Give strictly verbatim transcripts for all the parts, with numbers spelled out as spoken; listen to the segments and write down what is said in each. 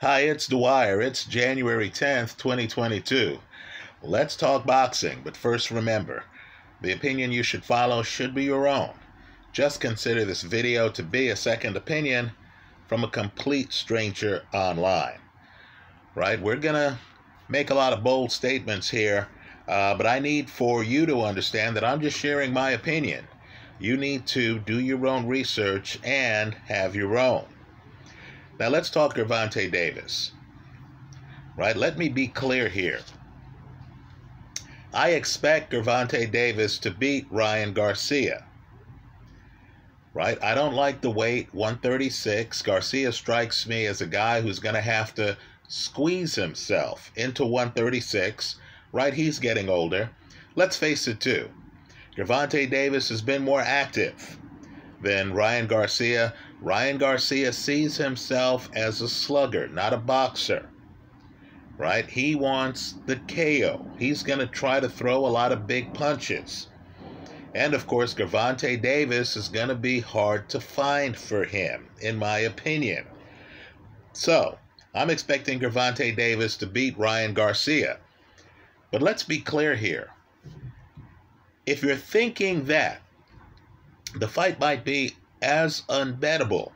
Hi, it's The Wire. It's January tenth, twenty twenty-two. Let's talk boxing, but first remember, the opinion you should follow should be your own. Just consider this video to be a second opinion from a complete stranger online. Right? We're going to make a lot of bold statements here, uh, but I need for you to understand that I'm just sharing my opinion. You need to do your own research and have your own. Now let's talk Gervonta Davis. Right? Let me be clear here. I expect Gervonta Davis to beat Ryan Garcia. Right? I don't like the weight, one thirty-six. Garcia strikes me as a guy who's going to have to squeeze himself into one thirty-six. Right? He's getting older. Let's face it, too. Gervonta Davis has been more active than Ryan Garcia. Ryan Garcia sees himself as a slugger, not a boxer, right? He wants the K O. He's going to try to throw a lot of big punches. And, of course, Gervonta Davis is going to be hard to find for him, in my opinion. So, I'm expecting Gervonta Davis to beat Ryan Garcia. But let's be clear here. If you're thinking that the fight might be as unbettable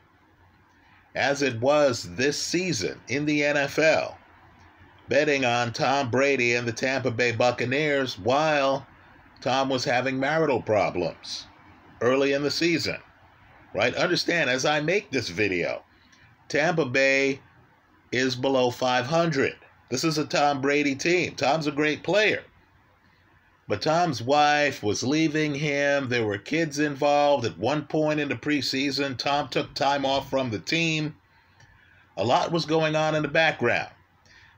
as it was this season in the N F L, betting on Tom Brady and the Tampa Bay Buccaneers while Tom was having marital problems early in the season, right? Understand, as I make this video, Tampa Bay is below five hundred. This is a Tom Brady team. Tom's a great player. But Tom's wife was leaving him. There were kids involved. At one point in the preseason, Tom took time off from the team. A lot was going on in the background.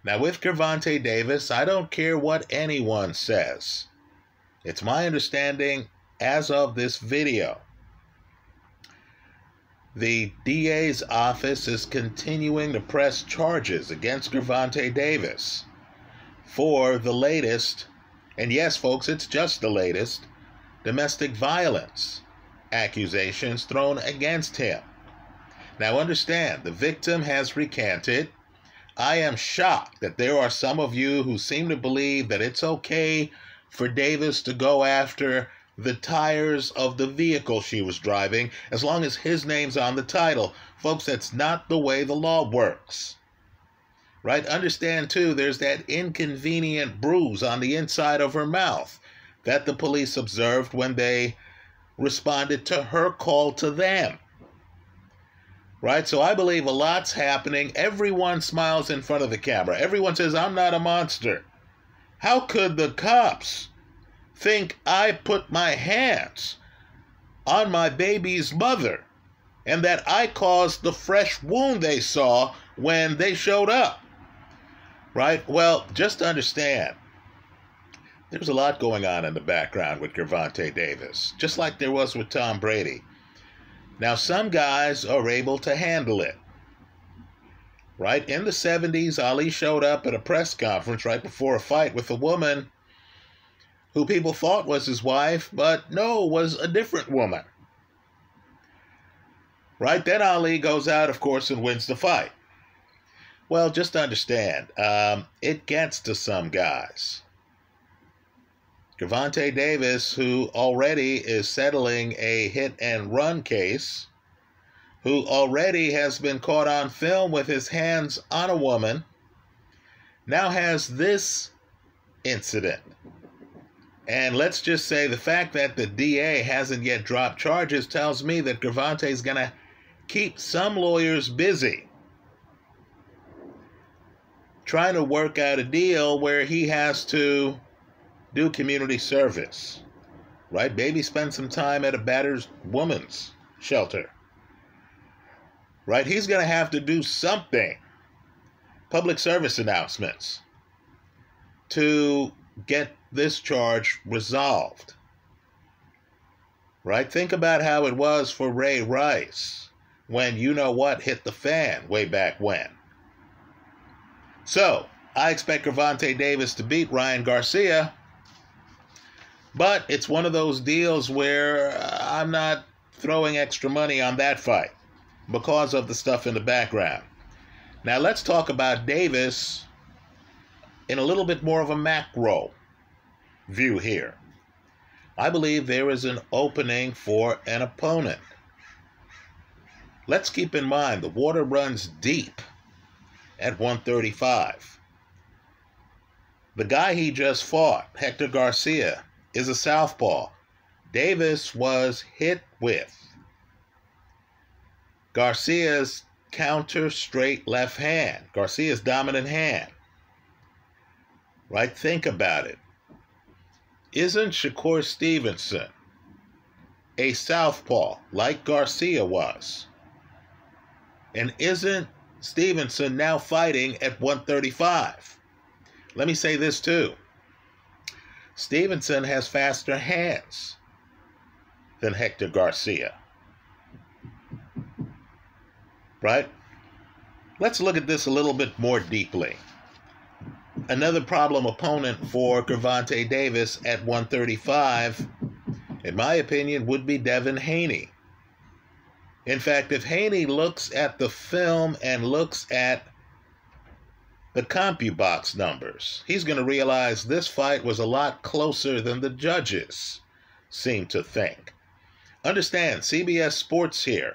Now, with Gervonta Davis, I don't care what anyone says. It's my understanding, as of this video, the D A's office is continuing to press charges against Gervonta Davis for the latest, and yes, folks, it's just the latest, domestic violence accusations thrown against him. Now understand, the victim has recanted. I am shocked that there are some of you who seem to believe that it's okay for Davis to go after the tires of the vehicle she was driving as long as his name's on the title. Folks, that's not the way the law works. Right? Understand, too, there's that inconvenient bruise on the inside of her mouth that the police observed when they responded to her call to them. Right? So I believe a lot's happening. Everyone smiles in front of the camera. Everyone says, I'm not a monster. How could the cops think I put my hands on my baby's mother and that I caused the fresh wound they saw when they showed up? Right? Well, just understand, there's a lot going on in the background with Gervonta Davis, just like there was with Tom Brady. Now, some guys are able to handle it, right? In the seventies, Ali showed up at a press conference right before a fight with a woman who people thought was his wife, but no, was a different woman, right? Then Ali goes out, of course, and wins the fight. Well, just understand, um, it gets to some guys. Gervonta Davis, who already is settling a hit-and-run case, who already has been caught on film with his hands on a woman, now has this incident. And let's just say the fact that the D A hasn't yet dropped charges tells me that Gervonta's going to keep some lawyers busy, trying to work out a deal where he has to do community service, right? Maybe spend some time at a battered woman's shelter, right? He's going to have to do something, public service announcements, to get this charge resolved, right? Think about how it was for Ray Rice when you-know-what hit the fan way back when. So, I expect Gervonta Davis to beat Ryan Garcia, but it's one of those deals where I'm not throwing extra money on that fight because of the stuff in the background. Now let's talk about Davis in a little bit more of a macro view here. I believe there is an opening for an opponent. Let's keep in mind the water runs deep at one thirty-five. The guy he just fought, Hector Garcia, is a southpaw. Davis was hit with Garcia's counter straight left hand, Garcia's dominant hand. Right? Think about it. Isn't Shakur Stevenson a southpaw like Garcia was? And isn't Stevenson now fighting at one thirty-five? Let me say this too. Stevenson has faster hands than Hector Garcia. Right? Let's look at this a little bit more deeply. Another problem opponent for Gervonta Davis at one thirty-five, in my opinion, would be Devin Haney. In fact, if Haney looks at the film and looks at the CompuBox numbers, he's going to realize this fight was a lot closer than the judges seem to think. Understand, C B S Sports here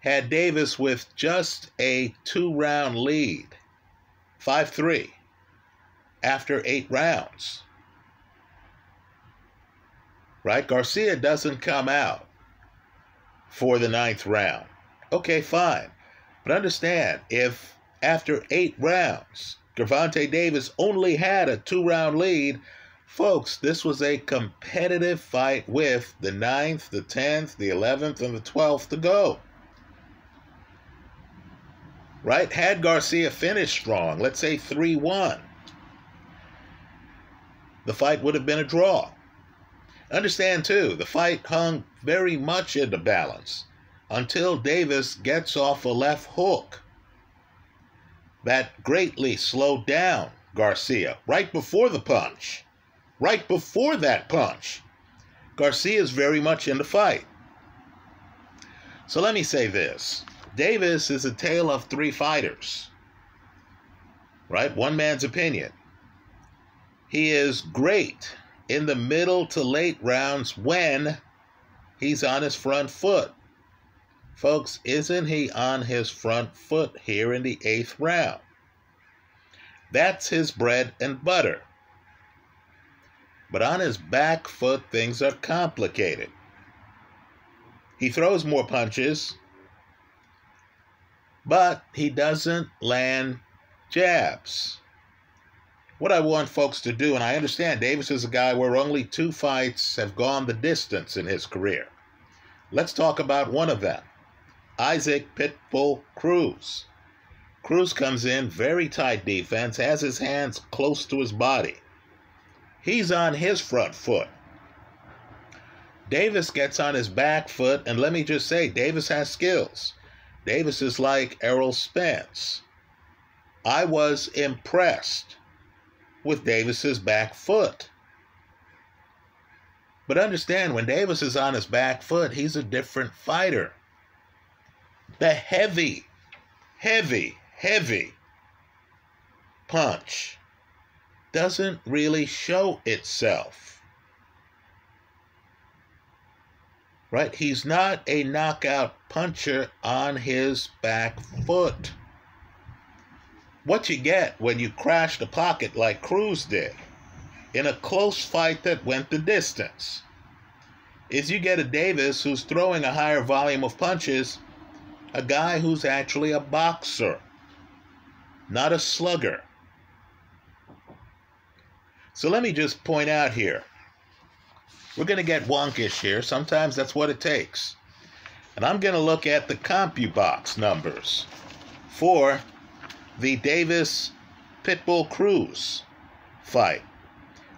had Davis with just a two-round lead, five three, after eight rounds. Right? Garcia doesn't come out for the ninth round. Okay, fine. But understand, if after eight rounds, Gervonta Davis only had a two-round lead, folks, this was a competitive fight with the ninth, the tenth, the eleventh, and the twelfth to go. Right? Had Garcia finished strong, let's say three one, the fight would have been a draw. Understand, too, the fight hung very much in the balance until Davis gets off a left hook that greatly slowed down Garcia right before the punch. Right before that punch, Garcia is very much in the fight. So let me say this. Davis is a tale of three fighters, right? One man's opinion. He is great in the middle to late rounds when he's on his front foot. Folks, isn't he on his front foot here in the eighth round? That's his bread and butter. But on his back foot, things are complicated. He throws more punches, but he doesn't land jabs. What I want folks to do, and I understand Davis is a guy where only two fights have gone the distance in his career. Let's talk about one of them, Isaac Pitbull Cruz. Cruz comes in, very tight defense, has his hands close to his body. He's on his front foot. Davis gets on his back foot, and let me just say, Davis has skills. Davis is like Errol Spence. I was impressed with Davis's back foot. But understand, when Davis is on his back foot, he's a different fighter. The heavy, heavy, heavy punch doesn't really show itself. Right? He's not a knockout puncher on his back foot. What you get when you crash the pocket like Cruz did in a close fight that went the distance is you get a Davis who's throwing a higher volume of punches, a guy who's actually a boxer, not a slugger. So let me just point out here, we're going to get wonkish here. Sometimes that's what it takes. And I'm going to look at the CompuBox numbers for the Davis-Pitbull-Cruz fight.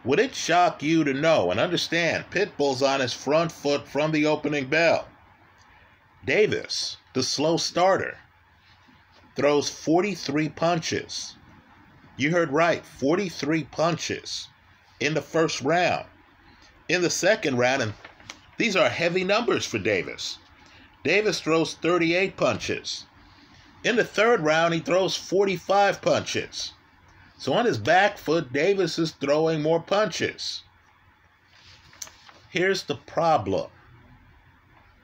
Would it shock you to know and understand Pitbull's on his front foot from the opening bell? Davis, the slow starter, throws forty-three punches. You heard right, forty-three punches in the first round. In the second round, and these are heavy numbers for Davis, Davis throws thirty-eight punches. In the third round, he throws forty-five punches. So on his back foot, Davis is throwing more punches. Here's the problem.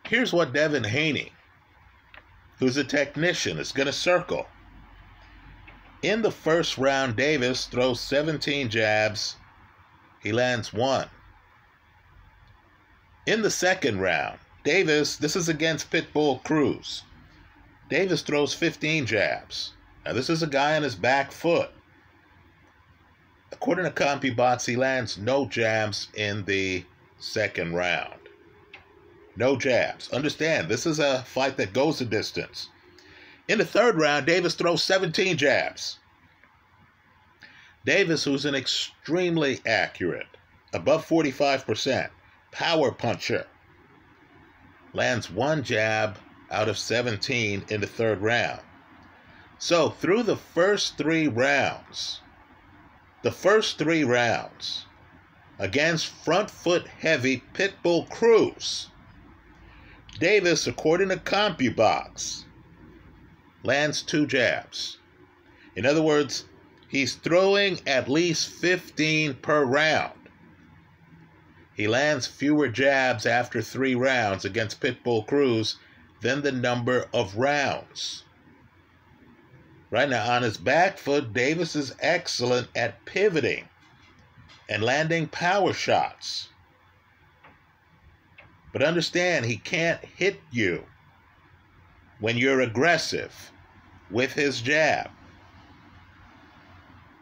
Here's what Devin Haney, who's a technician, is going to circle. In the first round, Davis throws seventeen jabs. He lands one. In the second round, Davis, this is against Pitbull Cruz. Davis throws fifteen jabs. Now, this is a guy on his back foot. According to CompuBots, he lands no jabs in the second round. No jabs. Understand, this is a fight that goes the distance. In the third round, Davis throws seventeen jabs. Davis, who's an extremely accurate, above forty-five percent, power puncher, lands one jab out of seventeen in the third round. So through the first three rounds, the first three rounds against front foot heavy Pitbull Cruz, Davis, according to CompuBox, lands two jabs. In other words, he's throwing at least fifteen per round. He lands fewer jabs after three rounds against Pitbull Cruz than the number of rounds. Right now, on his back foot, Davis is excellent at pivoting and landing power shots. But understand, he can't hit you when you're aggressive with his jab,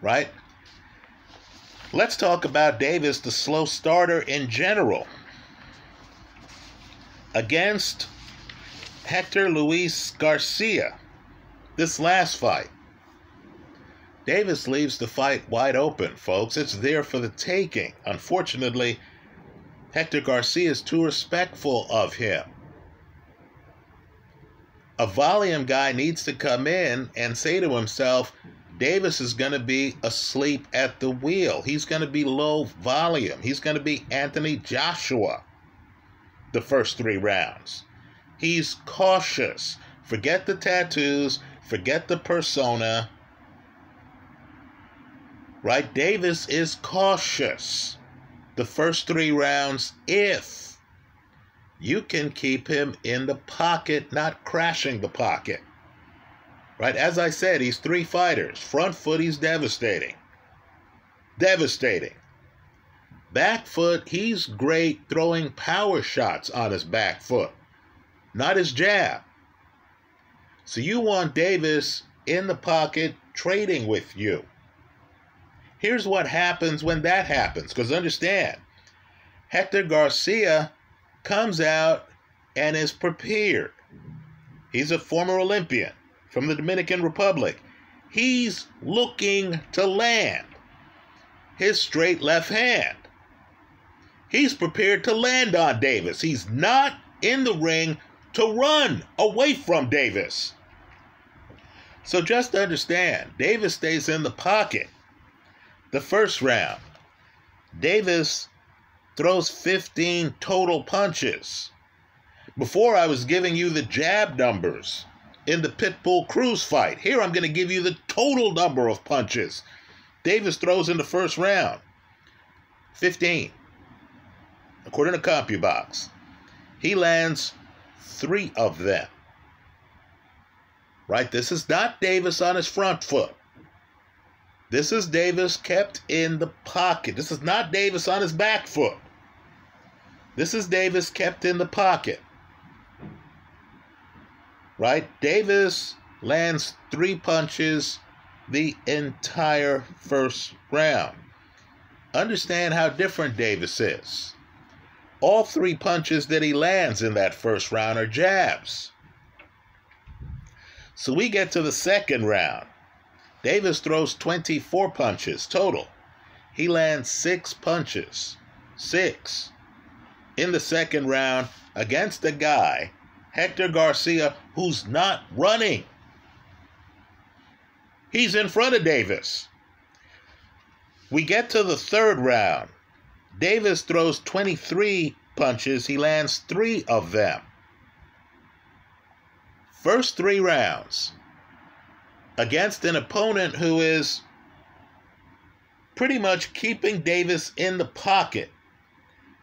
right? Let's talk about Davis, the slow starter in general. Against Hector Luis Garcia, this last fight, Davis leaves the fight wide open, folks. It's there for the taking. Unfortunately, Hector Garcia is too respectful of him. A volume guy needs to come in and say to himself, Davis is going to be asleep at the wheel. He's going to be low volume. He's going to be Anthony Joshua the first three rounds. He's cautious. Forget the tattoos. Forget the persona. Right? Davis is cautious the first three rounds if you can keep him in the pocket, not crashing the pocket. Right? As I said, he's three fighters. Front foot, he's devastating. Devastating. Back foot, he's great throwing power shots on his back foot, not his jab. So you want Davis in the pocket trading with you. Here's what happens when that happens, because understand, Hector Garcia comes out and is prepared. He's a former Olympian from the Dominican Republic. He's looking to land his straight left hand. He's prepared to land on Davis. He's not in the ring to run away from Davis. So just understand, Davis stays in the pocket. The first round, Davis throws fifteen total punches. Before, I was giving you the jab numbers in the Pitbull Cruz fight. Here, I'm going to give you the total number of punches Davis throws in the first round. fifteen. According to CompuBox, he lands three of them. Right? This is not Davis on his front foot. This is Davis kept in the pocket. This is not Davis on his back foot. This is Davis kept in the pocket. Right? Davis lands three punches the entire first round. Understand how different Davis is. All three punches that he lands in that first round are jabs. So we get to the second round. Davis throws twenty-four punches total. He lands six punches, six, in the second round against a guy, Hector Garcia, who's not running. He's in front of Davis. We get to the third round. Davis throws twenty-three punches. He lands three of them. First three rounds, against an opponent who is pretty much keeping Davis in the pocket,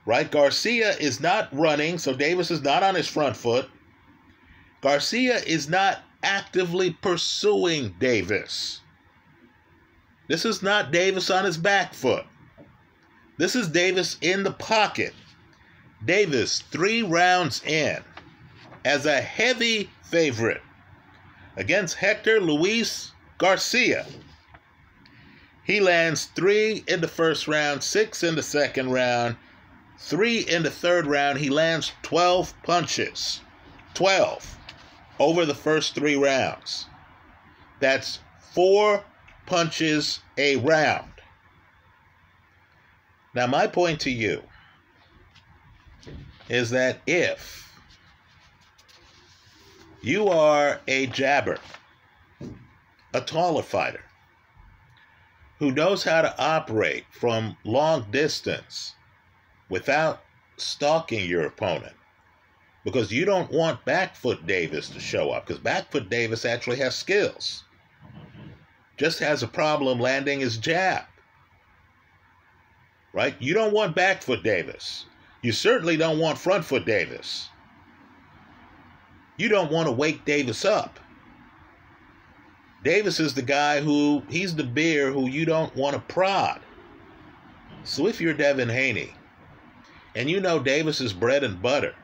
right? Garcia is not running, so Davis is not on his front foot. Garcia is not actively pursuing Davis. This is not Davis on his back foot. This is Davis in the pocket. Davis, three rounds in, as a heavy favorite against Hector Luis Garcia. He lands three in the first round, six in the second round, three in the third round. He lands twelve punches, twelve over the first three rounds. That's four punches a round. Now, my point to you is that if you are a jabber, a taller fighter, who knows how to operate from long distance without stalking your opponent, because you don't want back foot Davis to show up, because back foot Davis actually has skills, just has a problem landing his jab, right? You don't want back foot Davis. You certainly don't want front foot Davis. You don't want to wake Davis up. Davis is the guy who, he's the bear who you don't want to prod. So if you're Devin Haney, and you know Davis's bread and butter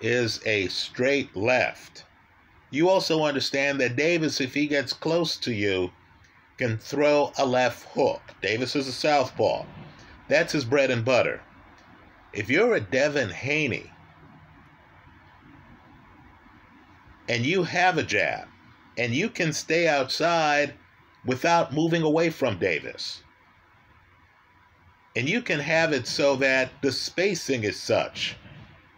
is a straight left, you also understand that Davis, if he gets close to you, can throw a left hook. Davis is a southpaw. That's his bread and butter. If you're a Devin Haney and you have a jab and you can stay outside without moving away from Davis, and you can have it so that the spacing is such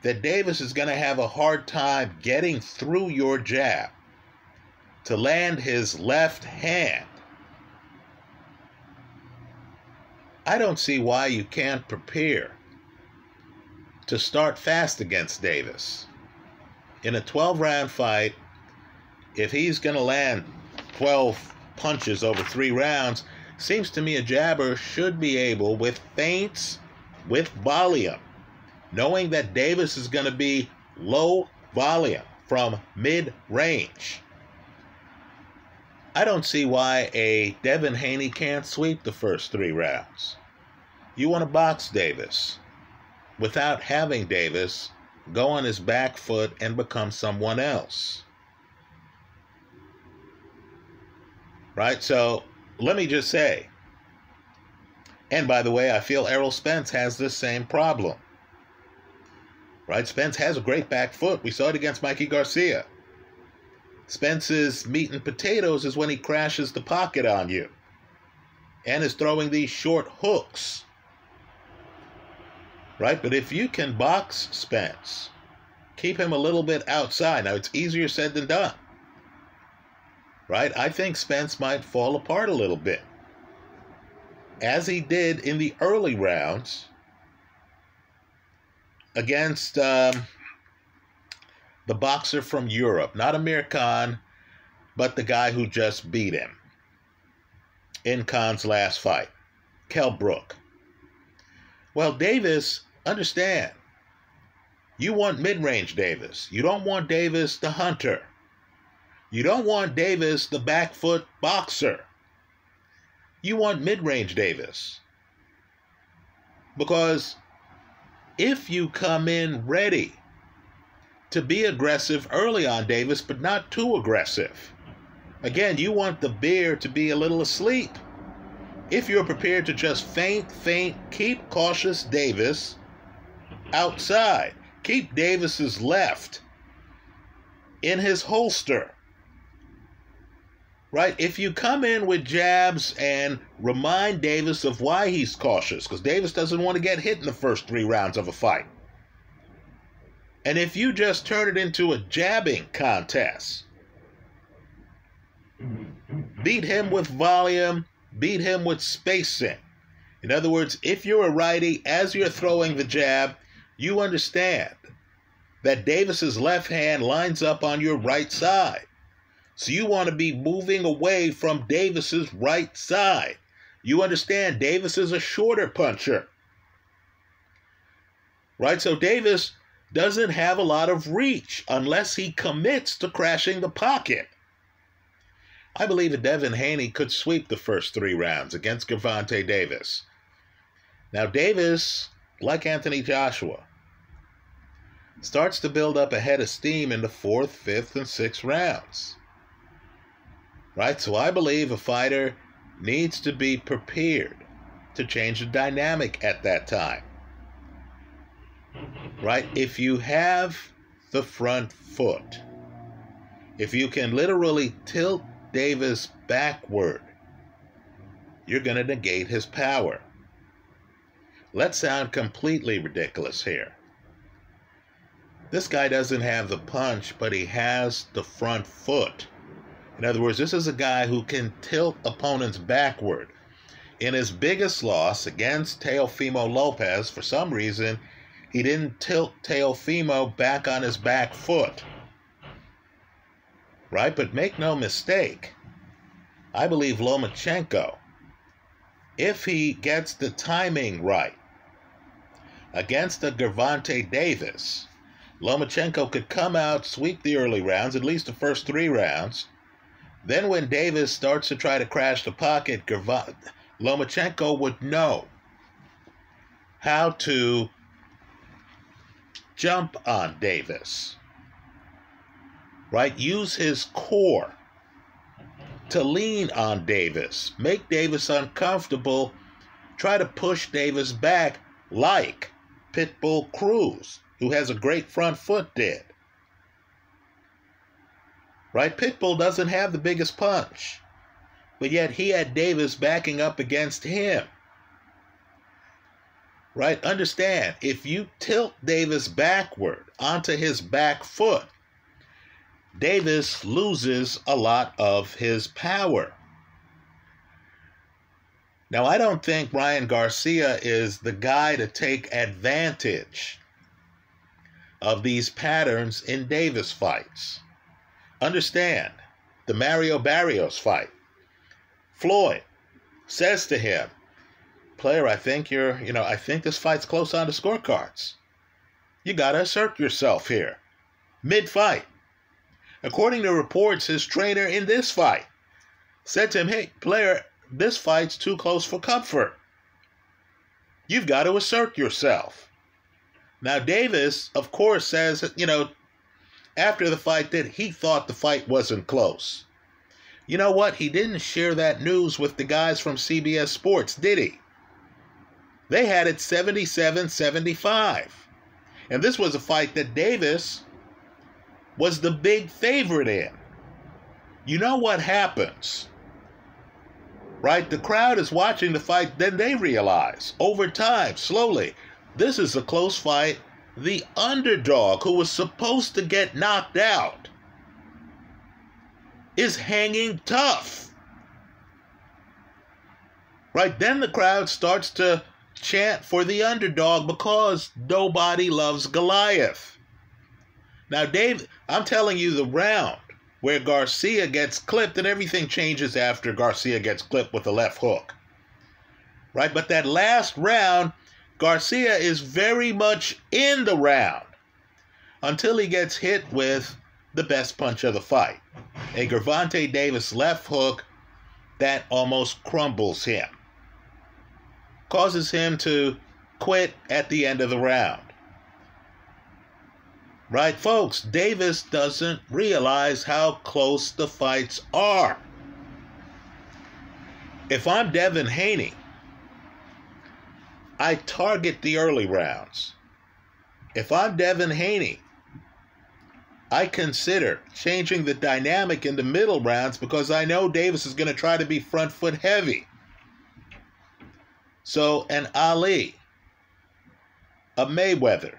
that Davis is going to have a hard time getting through your jab to land his left hand, I don't see why you can't prepare to start fast against Davis. In a twelve round fight, if he's going to land twelve punches over three rounds, seems to me a jabber should be able, with feints, with volume, knowing that Davis is going to be low volume from mid-range, I don't see why a Devin Haney can't sweep the first three rounds. You want to box Davis without having Davis go on his back foot and become someone else, right? So let me just say, and by the way, I feel Errol Spence has this same problem, right? Spence has a great back foot. We saw it against Mikey Garcia. Spence's meat and potatoes is when he crashes the pocket on you and is throwing these short hooks, right? But if you can box Spence, keep him a little bit outside. Now, it's easier said than done, right? I think Spence might fall apart a little bit, as he did in the early rounds against um, the boxer from Europe, not Amir Khan, but the guy who just beat him in Khan's last fight, Kell Brook. Well, Davis, understand, you want mid-range Davis. You don't want Davis the hunter. You don't want Davis the back foot boxer. You want mid-range Davis. Because if you come in ready to be aggressive early on Davis, but not too aggressive. Again, you want the bear to be a little asleep. If you're prepared to just feint, feint, keep cautious Davis outside. Keep Davis's left in his holster, right? If you come in with jabs and remind Davis of why he's cautious, because Davis doesn't want to get hit in the first three rounds of a fight. And if you just turn it into a jabbing contest, beat him with volume, beat him with spacing. In other words, if you're a righty, as you're throwing the jab, you understand that Davis's left hand lines up on your right side. So you want to be moving away from Davis's right side. You understand Davis is a shorter puncher. Right? So Davis doesn't have a lot of reach unless he commits to crashing the pocket. I believe that Devin Haney could sweep the first three rounds against Gervonta Davis. Now Davis, like Anthony Joshua, starts to build up a head of steam in the fourth, fifth, and sixth rounds. Right? So I believe a fighter needs to be prepared to change the dynamic at that time. Right? If you have the front foot, if you can literally tilt Davis backward, you're going to negate his power. Let's sound completely ridiculous here. This guy doesn't have the punch, but he has the front foot. In other words, this is a guy who can tilt opponents backward. In his biggest loss against Teofimo Lopez, for some reason, he didn't tilt Teofimo back on his back foot. Right? But make no mistake, I believe Lomachenko, if he gets the timing right, against the Gervonta Davis, Lomachenko could come out, sweep the early rounds, at least the first three rounds. Then when Davis starts to try to crash the pocket, Gervonta, Lomachenko would know how to jump on Davis. Right? Use his core to lean on Davis. Make Davis uncomfortable. Try to push Davis back like Pitbull Cruz, who has a great front foot, did. Right? Pitbull doesn't have the biggest punch, but yet he had Davis backing up against him. Right? Understand, if you tilt Davis backward onto his back foot, Davis loses a lot of his power. Now, I don't think Ryan Garcia is the guy to take advantage of these patterns in Davis fights. Understand, the Mario Barrios fight, Floyd says to him, player, I think you're, you know, I think this fight's close on the scorecards. You gotta assert yourself here, mid-fight. According to reports, his trainer in this fight said to him, hey, player, this fight's too close for comfort. You've got to assert yourself. Now, Davis, of course, says, you know, after the fight that he thought the fight wasn't close. You know what? He didn't share that news with the guys from C B S Sports, did he? They had it seventy-seven seventy-five. And this was a fight that Davis was the big favorite in. You know what happens, right? The crowd is watching the fight, then they realize, over time, slowly, this is a close fight. The underdog who was supposed to get knocked out is hanging tough. Right? Then the crowd starts to chant for the underdog because nobody loves Goliath. Now, Dave, I'm telling you, the round where Garcia gets clipped, and everything changes after Garcia gets clipped with the left hook. Right? But that last round, Garcia is very much in the round until he gets hit with the best punch of the fight, a Gervonta Davis left hook that almost crumbles him, causes him to quit at the end of the round. Right, folks, Davis doesn't realize how close the fights are. If I'm Devin Haney, I target the early rounds. If I'm Devin Haney, I consider changing the dynamic in the middle rounds because I know Davis is going to try to be front foot heavy. So an Ali, a Mayweather,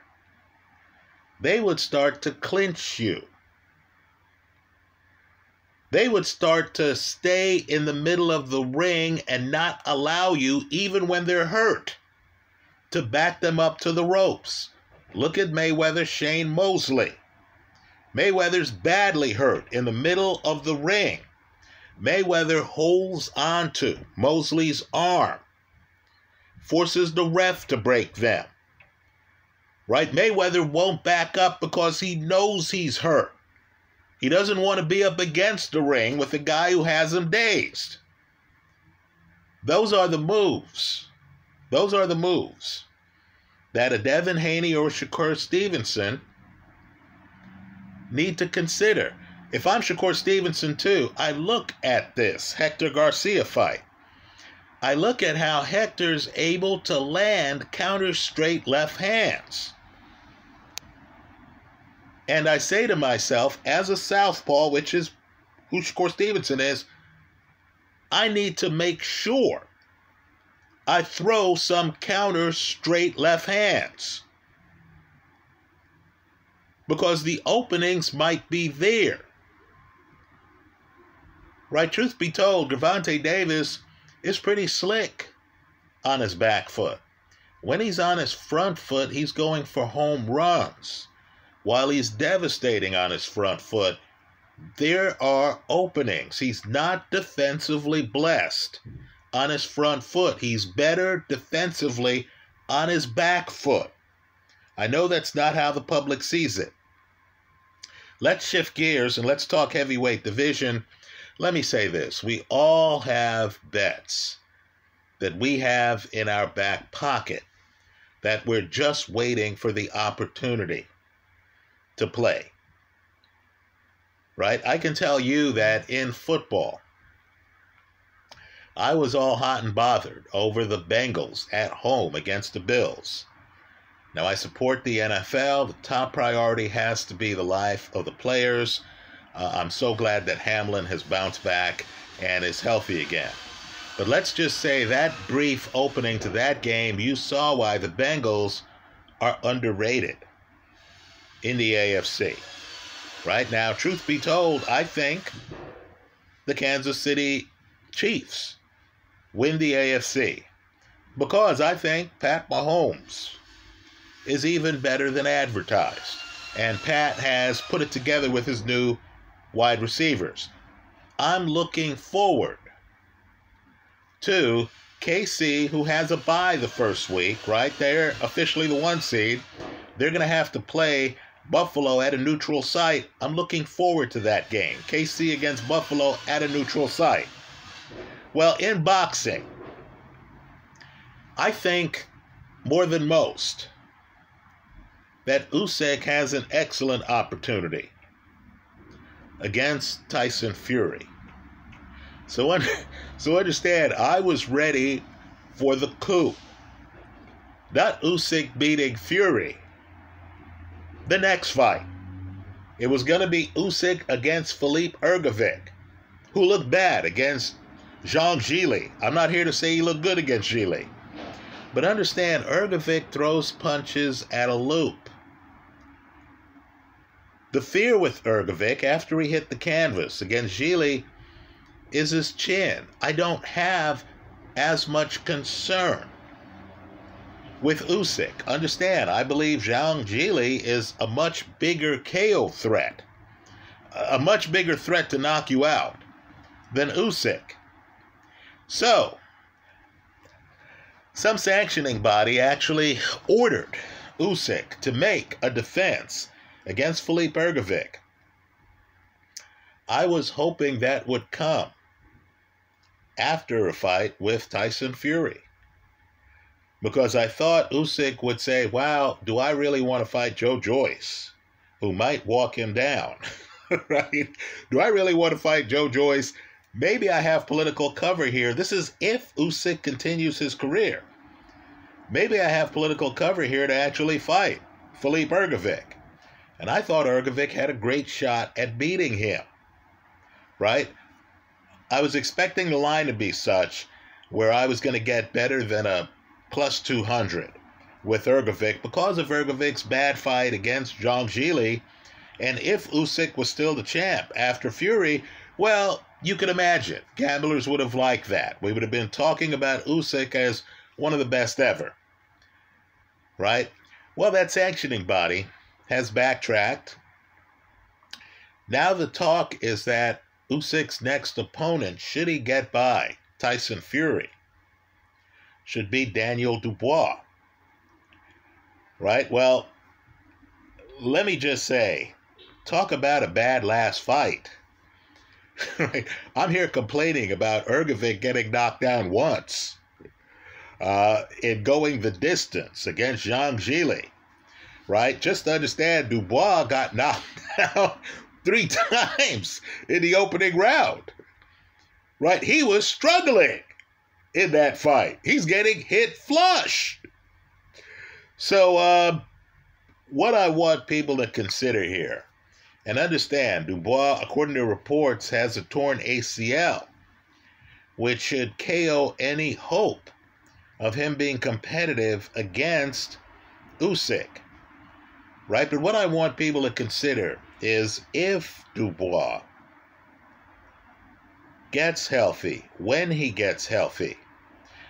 they would start to clinch you. They would start to stay in the middle of the ring and not allow you, even when they're hurt, to back them up to the ropes. Look at Mayweather, Shane Mosley. Mayweather's badly hurt in the middle of the ring. Mayweather holds on to Mosley's arm, forces the ref to break them. Right? Mayweather won't back up because he knows he's hurt. He doesn't want to be up against the ring with a guy who has him dazed. Those are the moves. Those are the moves that a Devin Haney or Shakur Stevenson need to consider. If I'm Shakur Stevenson too, I look at this Hector Garcia fight. I look at how Hector's able to land counter straight left hands. And I say to myself, as a southpaw, which is who Shakur Stevenson is, I need to make sure I throw some counter straight left hands, because the openings might be there. Right, truth be told, Gervonta Davis is pretty slick on his back foot. When he's on his front foot, he's going for home runs. While he's devastating on his front foot, there are openings. He's not defensively blessed on his front foot. He's better defensively on his back foot. I know that's not how the public sees it. Let's shift gears and let's talk heavyweight division. Let me say this. We all have bets that we have in our back pocket that we're just waiting for the opportunity to play. Right? I can tell you that in football, I was all hot and bothered over the Bengals at home against the Bills. Now, I support the N F L. The top priority has to be the life of the players. Uh, I'm so glad that Hamlin has bounced back and is healthy again. But let's just say that brief opening to that game, you saw why the Bengals are underrated in the A F C. Right now, truth be told, I think the Kansas City Chiefs win the A F C because I think Pat Mahomes is even better than advertised. And Pat has put it together with his new wide receivers. I'm looking forward to K C, who has a bye the first week, right? They're officially the one seed. They're going to have to play Buffalo at a neutral site. I'm looking forward to that game. K C against Buffalo at a neutral site. Well, in boxing, I think more than most that Usyk has an excellent opportunity against Tyson Fury. So, under, so understand, I was ready for the coup. Not Usyk beating Fury. The next fight. It was going to be Usyk against Filip Hrgović, who looked bad against Jean Gili. I'm not here to say he looked good against Gili. But understand, Hrgović throws punches at a loop. The fear with Hrgović after he hit the canvas against Gili is his chin. I don't have as much concern with Usyk. Understand, I believe Zhang Zhilei is a much bigger K O threat, a much bigger threat to knock you out than Usyk. So, some sanctioning body actually ordered Usyk to make a defense against Filip Hrgović. I was hoping that would come after a fight with Tyson Fury, because I thought Usyk would say, wow, do I really want to fight Joe Joyce, who might walk him down, right? Do I really want to fight Joe Joyce? Maybe I have political cover here. This is if Usyk continues his career. Maybe I have political cover here to actually fight Filip Hrgović. And I thought Hrgović had a great shot at beating him, right? I was expecting the line to be such where I was going to get better than a plus two hundred with Hrgović because of Hrgovic's bad fight against Zhang Zhilei. And if Usyk was still the champ after Fury, well, you can imagine. Gamblers would have liked that. We would have been talking about Usyk as one of the best ever, right? Well, that sanctioning body has backtracked Now the talk is that Usyk's next opponent, should he get by Tyson Fury, should be Daniel Dubois. Right? Well, let me just say, talk about a bad last fight. Right? I'm here complaining about Hrgović getting knocked down once uh, in going the distance against Jean Gili. Right? Just to understand, Dubois got knocked down three times in the opening round. Right? He was struggling in that fight. He's getting hit flush. So uh, what I want people to consider here, and understand, Dubois, according to reports, has a torn A C L, which should K O any hope of him being competitive against Usyk. Right? But what I want people to consider is if Dubois gets healthy, when he gets healthy.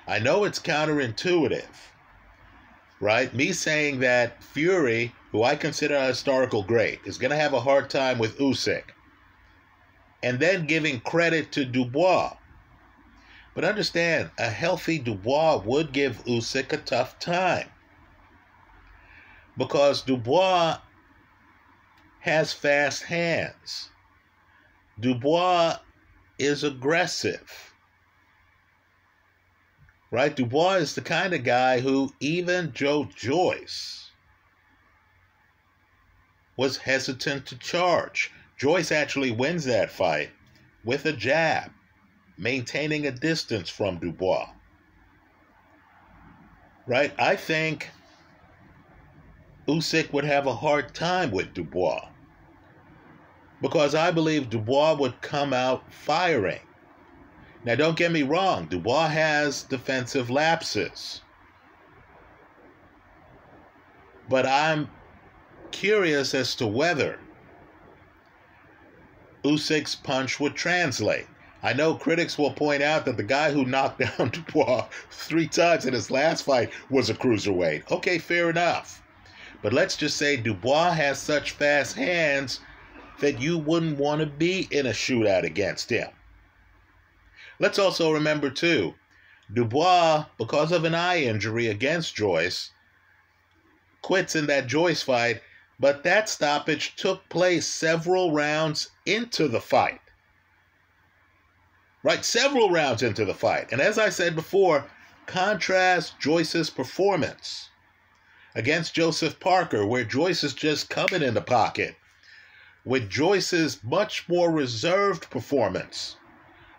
I know it's counterintuitive, right? Me saying that Fury, who I consider a historical great, is going to have a hard time with Usyk, and then giving credit to Dubois. But understand, a healthy Dubois would give Usyk a tough time, because Dubois has fast hands. Dubois is aggressive, right? Dubois is the kind of guy who even Joe Joyce was hesitant to charge. Joyce actually wins that fight with a jab, maintaining a distance from Dubois, right? I think Usyk would have a hard time with Dubois, because I believe Dubois would come out firing. Now, don't get me wrong, Dubois has defensive lapses. But I'm curious as to whether Usyk's punch would translate. I know critics will point out that the guy who knocked down Dubois three times in his last fight was a cruiserweight. Okay, fair enough. But let's just say Dubois has such fast hands that you wouldn't want to be in a shootout against him. Let's also remember, too, Dubois, because of an eye injury against Joyce, quits in that Joyce fight, but that stoppage took place several rounds into the fight. Right, several rounds into the fight. And as I said before, contrast Joyce's performance against Joseph Parker, where Joyce is just coming in the pocket, with Joyce's much more reserved performance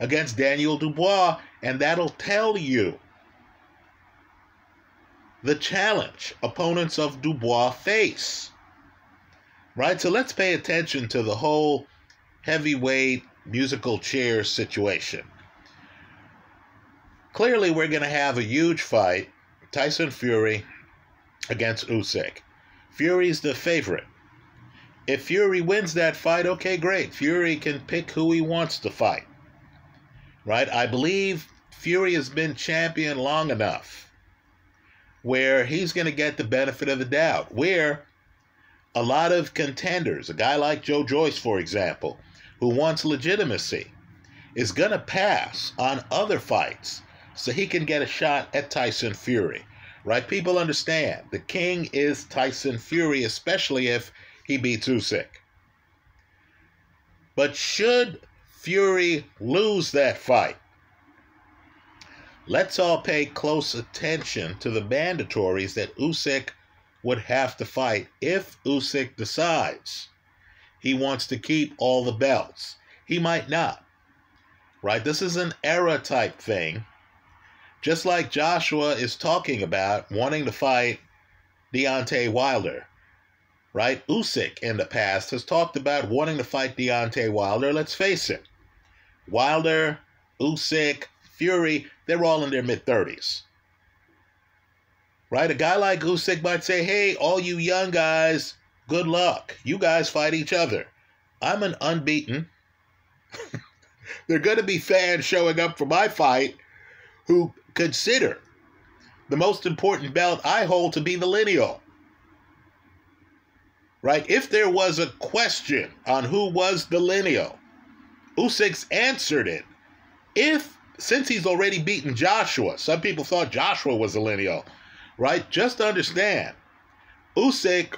against Daniel Dubois, and that'll tell you the challenge opponents of Dubois face. Right? So let's pay attention to the whole heavyweight musical chair situation. Clearly, we're going to have a huge fight, Tyson Fury against Usyk. Fury's the favorite. If Fury wins that fight, okay, great. Fury can pick who he wants to fight, right? I believe Fury has been champion long enough where he's going to get the benefit of the doubt, where a lot of contenders, a guy like Joe Joyce, for example, who wants legitimacy, is going to pass on other fights so he can get a shot at Tyson Fury, right? People understand the king is Tyson Fury, especially if he beats Usyk. But should Fury lose that fight, let's all pay close attention to the mandatories that Usyk would have to fight if Usyk decides he wants to keep all the belts. He might not, right? This is an era type thing, just like Joshua is talking about wanting to fight Deontay Wilder. Right? Usyk in the past has talked about wanting to fight Deontay Wilder. Let's face it, Wilder, Usyk, Fury, they're all in their mid-thirties. Right? A guy like Usyk might say, hey, all you young guys, good luck. You guys fight each other. I'm an unbeaten. There are going to be fans showing up for my fight who consider the most important belt I hold to be the lineal. right? If there was a question on who was the lineal, Usyk's answered it. If, since he's already beaten Joshua, some people thought Joshua was the lineal, right? Just understand, Usyk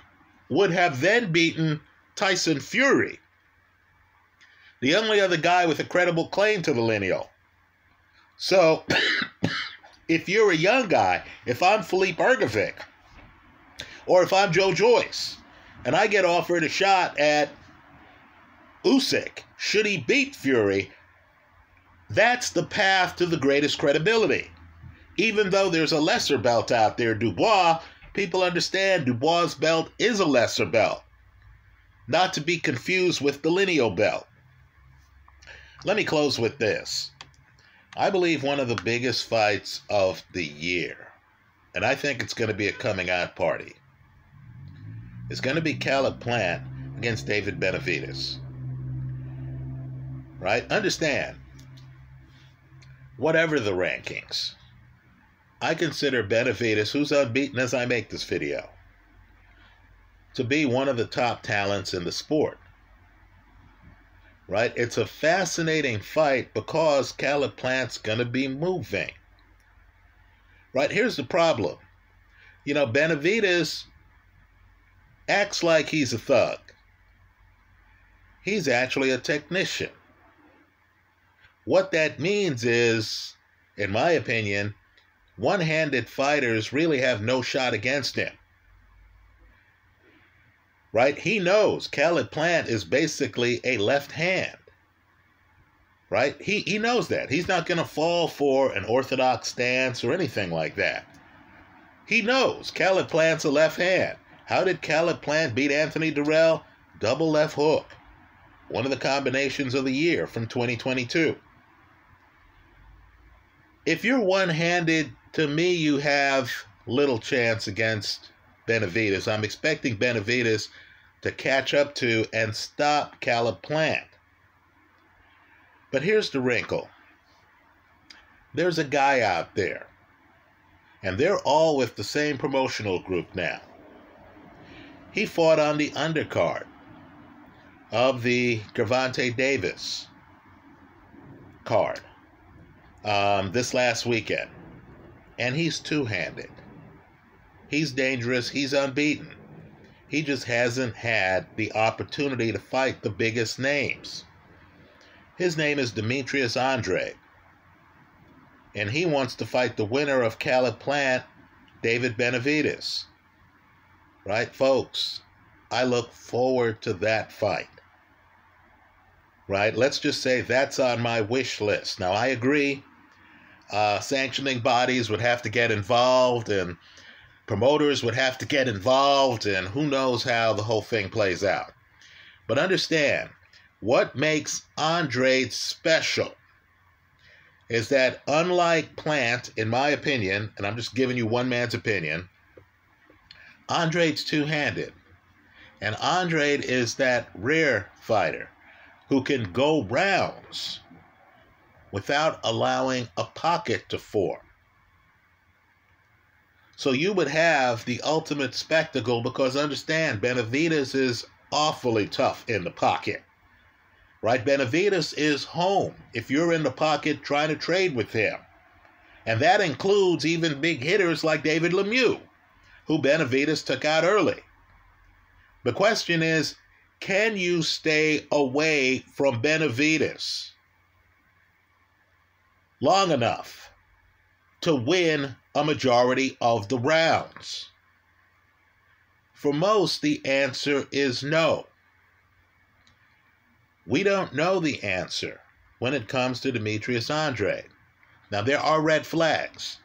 would have then beaten Tyson Fury, the only other guy with a credible claim to the lineal. So, if you're a young guy, if I'm Filip Hrgović, or if I'm Joe Joyce, and I get offered a shot at Usyk, should he beat Fury, that's the path to the greatest credibility. Even though there's a lesser belt out there, Dubois, people understand Dubois' belt is a lesser belt, not to be confused with the lineal belt. Let me close with this. I believe one of the biggest fights of the year, and I think it's going to be a coming out party, is going to be Caleb Plant against David Benavidez. Right? Understand, whatever the rankings, I consider Benavidez, who's unbeaten as I make this video, to be one of the top talents in the sport. Right? It's a fascinating fight because Caleb Plant's going to be moving. Right? Here's the problem. You know, Benavidez acts like he's a thug. He's actually a technician. What that means is, in my opinion, one-handed fighters really have no shot against him. Right? He knows Caleb Plant is basically a left hand. Right? He, he knows that. He's not going to fall for an orthodox stance or anything like that. He knows Caleb Plant's a left hand. How did Caleb Plant beat Anthony Durrell? Double left hook. One of the combinations of the year from twenty twenty-two. If you're one-handed, to me, you have little chance against Benavidez. I'm expecting Benavidez to catch up to and stop Caleb Plant. But here's the wrinkle. There's a guy out there, and they're all with the same promotional group now. He fought on the undercard of the Gervonta Davis card um, this last weekend, and he's two-handed. He's dangerous. He's unbeaten. He just hasn't had the opportunity to fight the biggest names. His name is Demetrius Andre, and he wants to fight the winner of Caleb Plant, David Benavidez. Right, folks? I look forward to that fight. Right? Let's just say that's on my wish list. Now, I agree. Uh, sanctioning bodies would have to get involved, and promoters would have to get involved, and who knows how the whole thing plays out. But understand, what makes Andre special is that, unlike Plant, in my opinion, and I'm just giving you one man's opinion, Andre's two-handed. And Andre is that rare fighter who can go rounds without allowing a pocket to form. So you would have the ultimate spectacle because, understand, Benavidez is awfully tough in the pocket, right? Benavidez is home if you're in the pocket trying to trade with him. And that includes even big hitters like David Lemieux, who Benavidez took out early. The question is, can you stay away from Benavidez long enough to win a majority of the rounds? For most, the answer is no. We don't know the answer when it comes to Demetrius Andre. Now, there are red flags.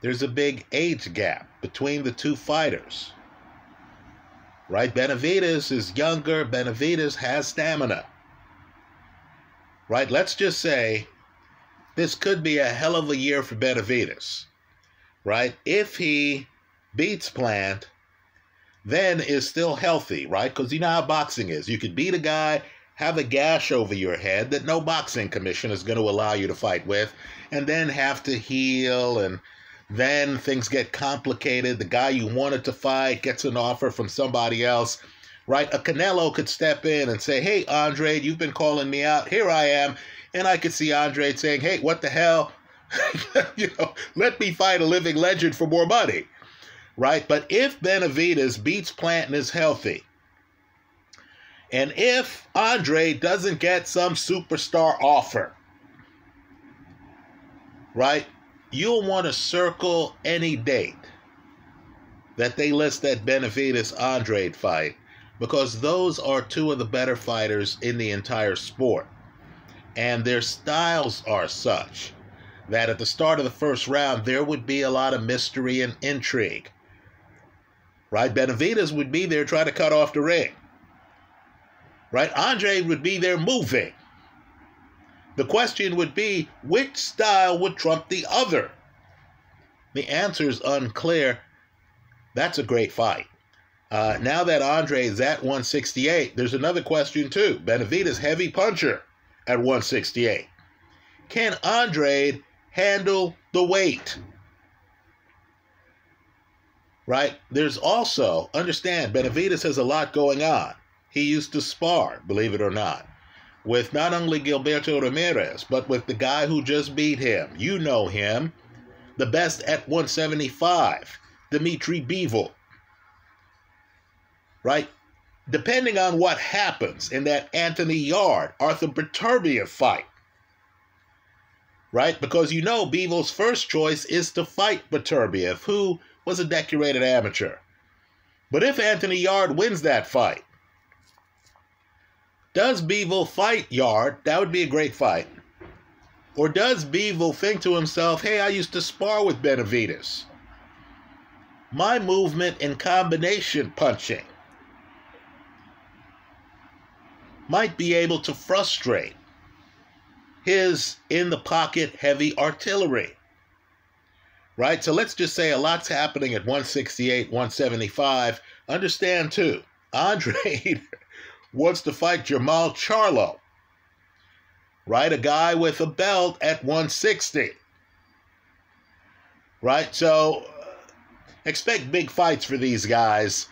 There's a big age gap between the two fighters. Right? Benavidez is younger. Benavidez has stamina. Right? Let's just say this could be a hell of a year for Benavidez. Right? If he beats Plant, then is still healthy, right? Because you know how boxing is. You could beat a guy, have a gash over your head that no boxing commission is going to allow you to fight with, and then have to heal, and then things get complicated. The guy you wanted to fight gets an offer from somebody else right? A Canelo could step in and say, hey, Andre, you've been calling me out. Here I am. And I could see Andre saying, hey, what the hell? You know, let me fight a living legend for more money, right? But if Benavidez beats Plant and is healthy, and if Andre doesn't get some superstar offer, right, you'll want to circle any date that they list that Benavidez-Andre fight, because those are two of the better fighters in the entire sport. And their styles are such that at the start of the first round, there would be a lot of mystery and intrigue, right? Benavidez would be there trying to cut off the ring, right? Andre would be there moving. The question would be, which style would trump the other? The answer is unclear. That's a great fight. Uh, now that Andre is at one sixty-eight, there's another question too. Benavidez, heavy puncher at one sixty-eight. Can Andre handle the weight? Right? There's also, understand, Benavidez has a lot going on. He used to spar, believe it or not, with not only Gilberto Ramirez, but with the guy who just beat him. You know him, the best at one seventy-five, Dimitri Bivol. Right? Depending on what happens in that Anthony Yard, Arthur Beterbiev fight, right? Because you know Beevil's first choice is to fight Beterbiev, who was a decorated amateur. But if Anthony Yard wins that fight, does Bivol fight Yard? That would be a great fight. Or does Bivol think to himself, hey, I used to spar with Benavidez. My movement in combination punching might be able to frustrate his in-the-pocket heavy artillery, right? So let's just say a lot's happening at one sixty-eight, one seventy-five. Understand, too, Andre wants to fight Jermall Charlo, right? A guy with a belt at one sixty, right? So expect big fights for these guys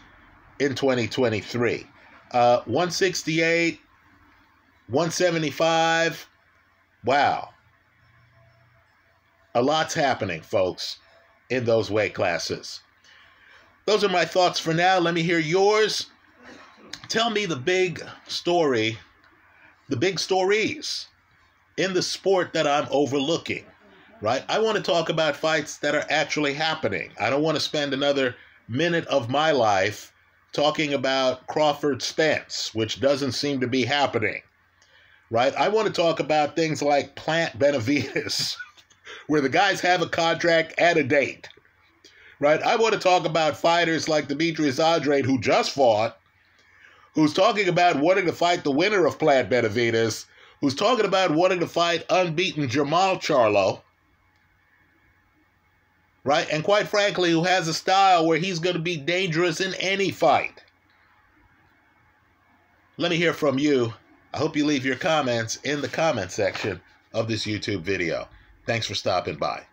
in twenty twenty-three. Uh, one sixty-eight, one seventy-five, wow. A lot's happening, folks, in those weight classes. Those are my thoughts for now. Let me hear yours. Tell me the big story, the big stories in the sport that I'm overlooking, right? I want to talk about fights that are actually happening. I don't want to spend another minute of my life talking about Crawford Spence, which doesn't seem to be happening, right? I want to talk about things like Plant Benavidez, where the guys have a contract and a date, right? I want to talk about fighters like Demetrius Andre, who just fought, who's talking about wanting to fight the winner of Plant Benavidez, who's talking about wanting to fight unbeaten Jermall Charlo, right? And quite frankly, who has a style where he's going to be dangerous in any fight. Let me hear from you. I hope you leave your comments in the comment section of this YouTube video. Thanks for stopping by.